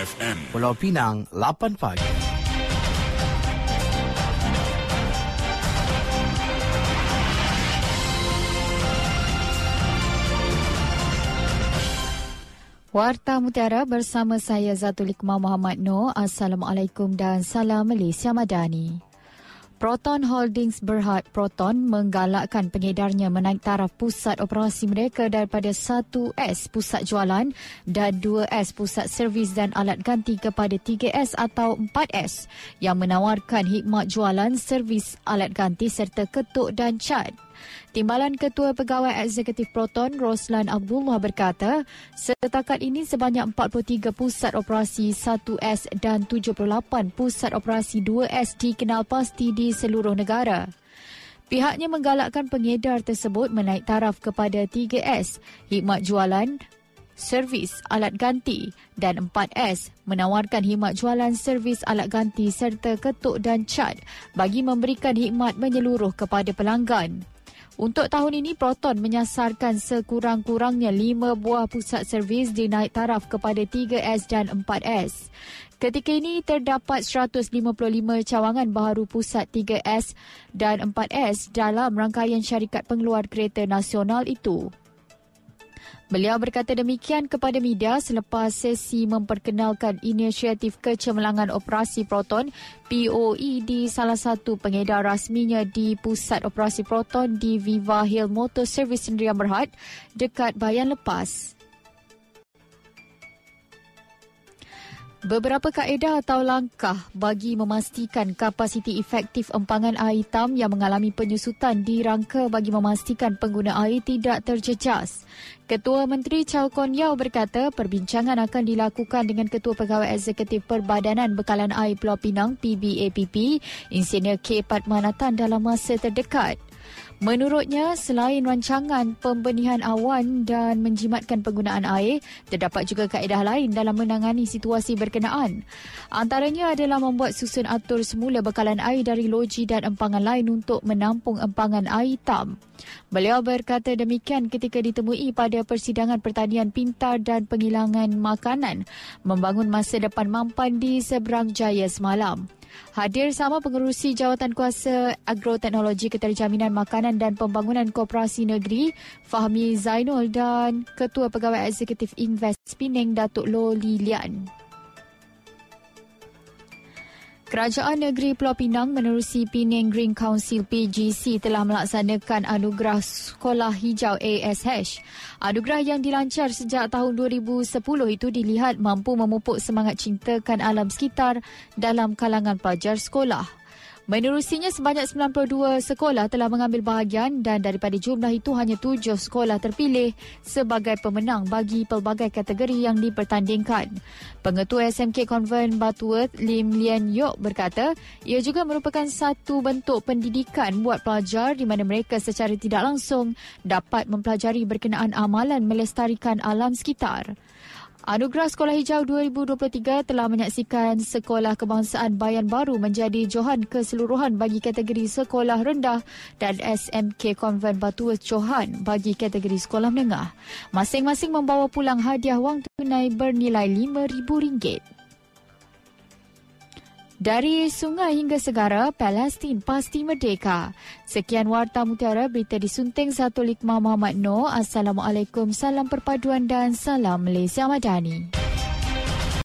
FM. Pulau Pinang, 8 pagi. Warta Mutiara bersama saya Zatul Iqma Mohd Noor. Assalamualaikum dan salam Malaysia Madani. Proton Holdings Berhad Proton menggalakkan pengedarnya menaik taraf pusat operasi mereka daripada 1S pusat jualan dan 2S pusat servis dan alat ganti kepada 3S atau 4S yang menawarkan khidmat jualan, servis, alat ganti serta ketuk dan cat. Timbalan Ketua Pegawai Eksekutif Proton Roslan Abumah berkata, setakat ini sebanyak 43 pusat operasi 1S dan 78 pusat operasi 2S dikenalpasti di seluruh negara. Pihaknya menggalakkan pengedar tersebut menaik taraf kepada 3S, khidmat jualan, servis, alat ganti dan 4S menawarkan khidmat jualan, servis, alat ganti serta ketuk dan cat bagi memberikan khidmat menyeluruh kepada pelanggan. Untuk tahun ini, Proton menyasarkan sekurang-kurangnya 5 buah pusat servis dinaik taraf kepada 3S dan 4S. Ketika ini, terdapat 155 cawangan baharu pusat 3S dan 4S dalam rangkaian syarikat pengeluar kereta nasional itu. Beliau berkata demikian kepada media selepas sesi memperkenalkan inisiatif kecemerlangan operasi Proton POED di salah satu pengedar rasminya di pusat operasi Proton di Viva Hill Motor Service Sendirian Berhad dekat Bayan Lepas. Beberapa kaedah atau langkah bagi memastikan kapasiti efektif empangan air hitam yang mengalami penyusutan dirangka bagi memastikan pengguna air tidak terjejas. Ketua Menteri Chow Kon Yeow berkata perbincangan akan dilakukan dengan Ketua Pegawai Eksekutif Perbadanan Bekalan Air Pulau Pinang PBAPP, Insinyur K. Padmanathan dalam masa terdekat. Menurutnya, selain rancangan pembenihan awan dan menjimatkan penggunaan air, terdapat juga kaedah lain dalam menangani situasi berkenaan. Antaranya adalah membuat susun atur semula bekalan air dari loji dan empangan lain untuk menampung empangan air hitam. Beliau berkata demikian ketika ditemui pada Persidangan Pertanian Pintar dan Penghilangan Makanan membangun masa depan mampan di Seberang Jaya semalam. Hadir sama Pengerusi Jawatan Kuasa Agroteknologi Keterjaminan Makanan dan Pembangunan Koperasi Negeri Fahmi Zainul dan Ketua Pegawai Eksekutif Invest Spinning Datuk Low Lilian. Kerajaan Negeri Pulau Pinang menerusi Pinang Green Council PGC telah melaksanakan anugerah Sekolah Hijau ASH. Anugerah yang dilancar sejak tahun 2010 itu dilihat mampu memupuk semangat cintakan alam sekitar dalam kalangan pelajar sekolah. Menerusinya, sebanyak 92 sekolah telah mengambil bahagian dan daripada jumlah itu hanya 7 sekolah terpilih sebagai pemenang bagi pelbagai kategori yang dipertandingkan. Pengetua SMK Konven Batworth, Lim Lian Yook berkata, ia juga merupakan satu bentuk pendidikan buat pelajar di mana mereka secara tidak langsung dapat mempelajari berkenaan amalan melestarikan alam sekitar. Anugerah Sekolah Hijau 2023 telah menyaksikan Sekolah Kebangsaan Bayan Baru menjadi Johan keseluruhan bagi kategori sekolah rendah dan SMK Konven Batworth Johan bagi kategori sekolah menengah. Masing-masing membawa pulang hadiah wang tunai bernilai RM5,000. Dari sungai hingga segara, Palestin pasti merdeka. Sekian Warta Mutiara, berita disunting Zatul Iqma Mohd Noor. Assalamualaikum, salam perpaduan dan salam Malaysia Madani.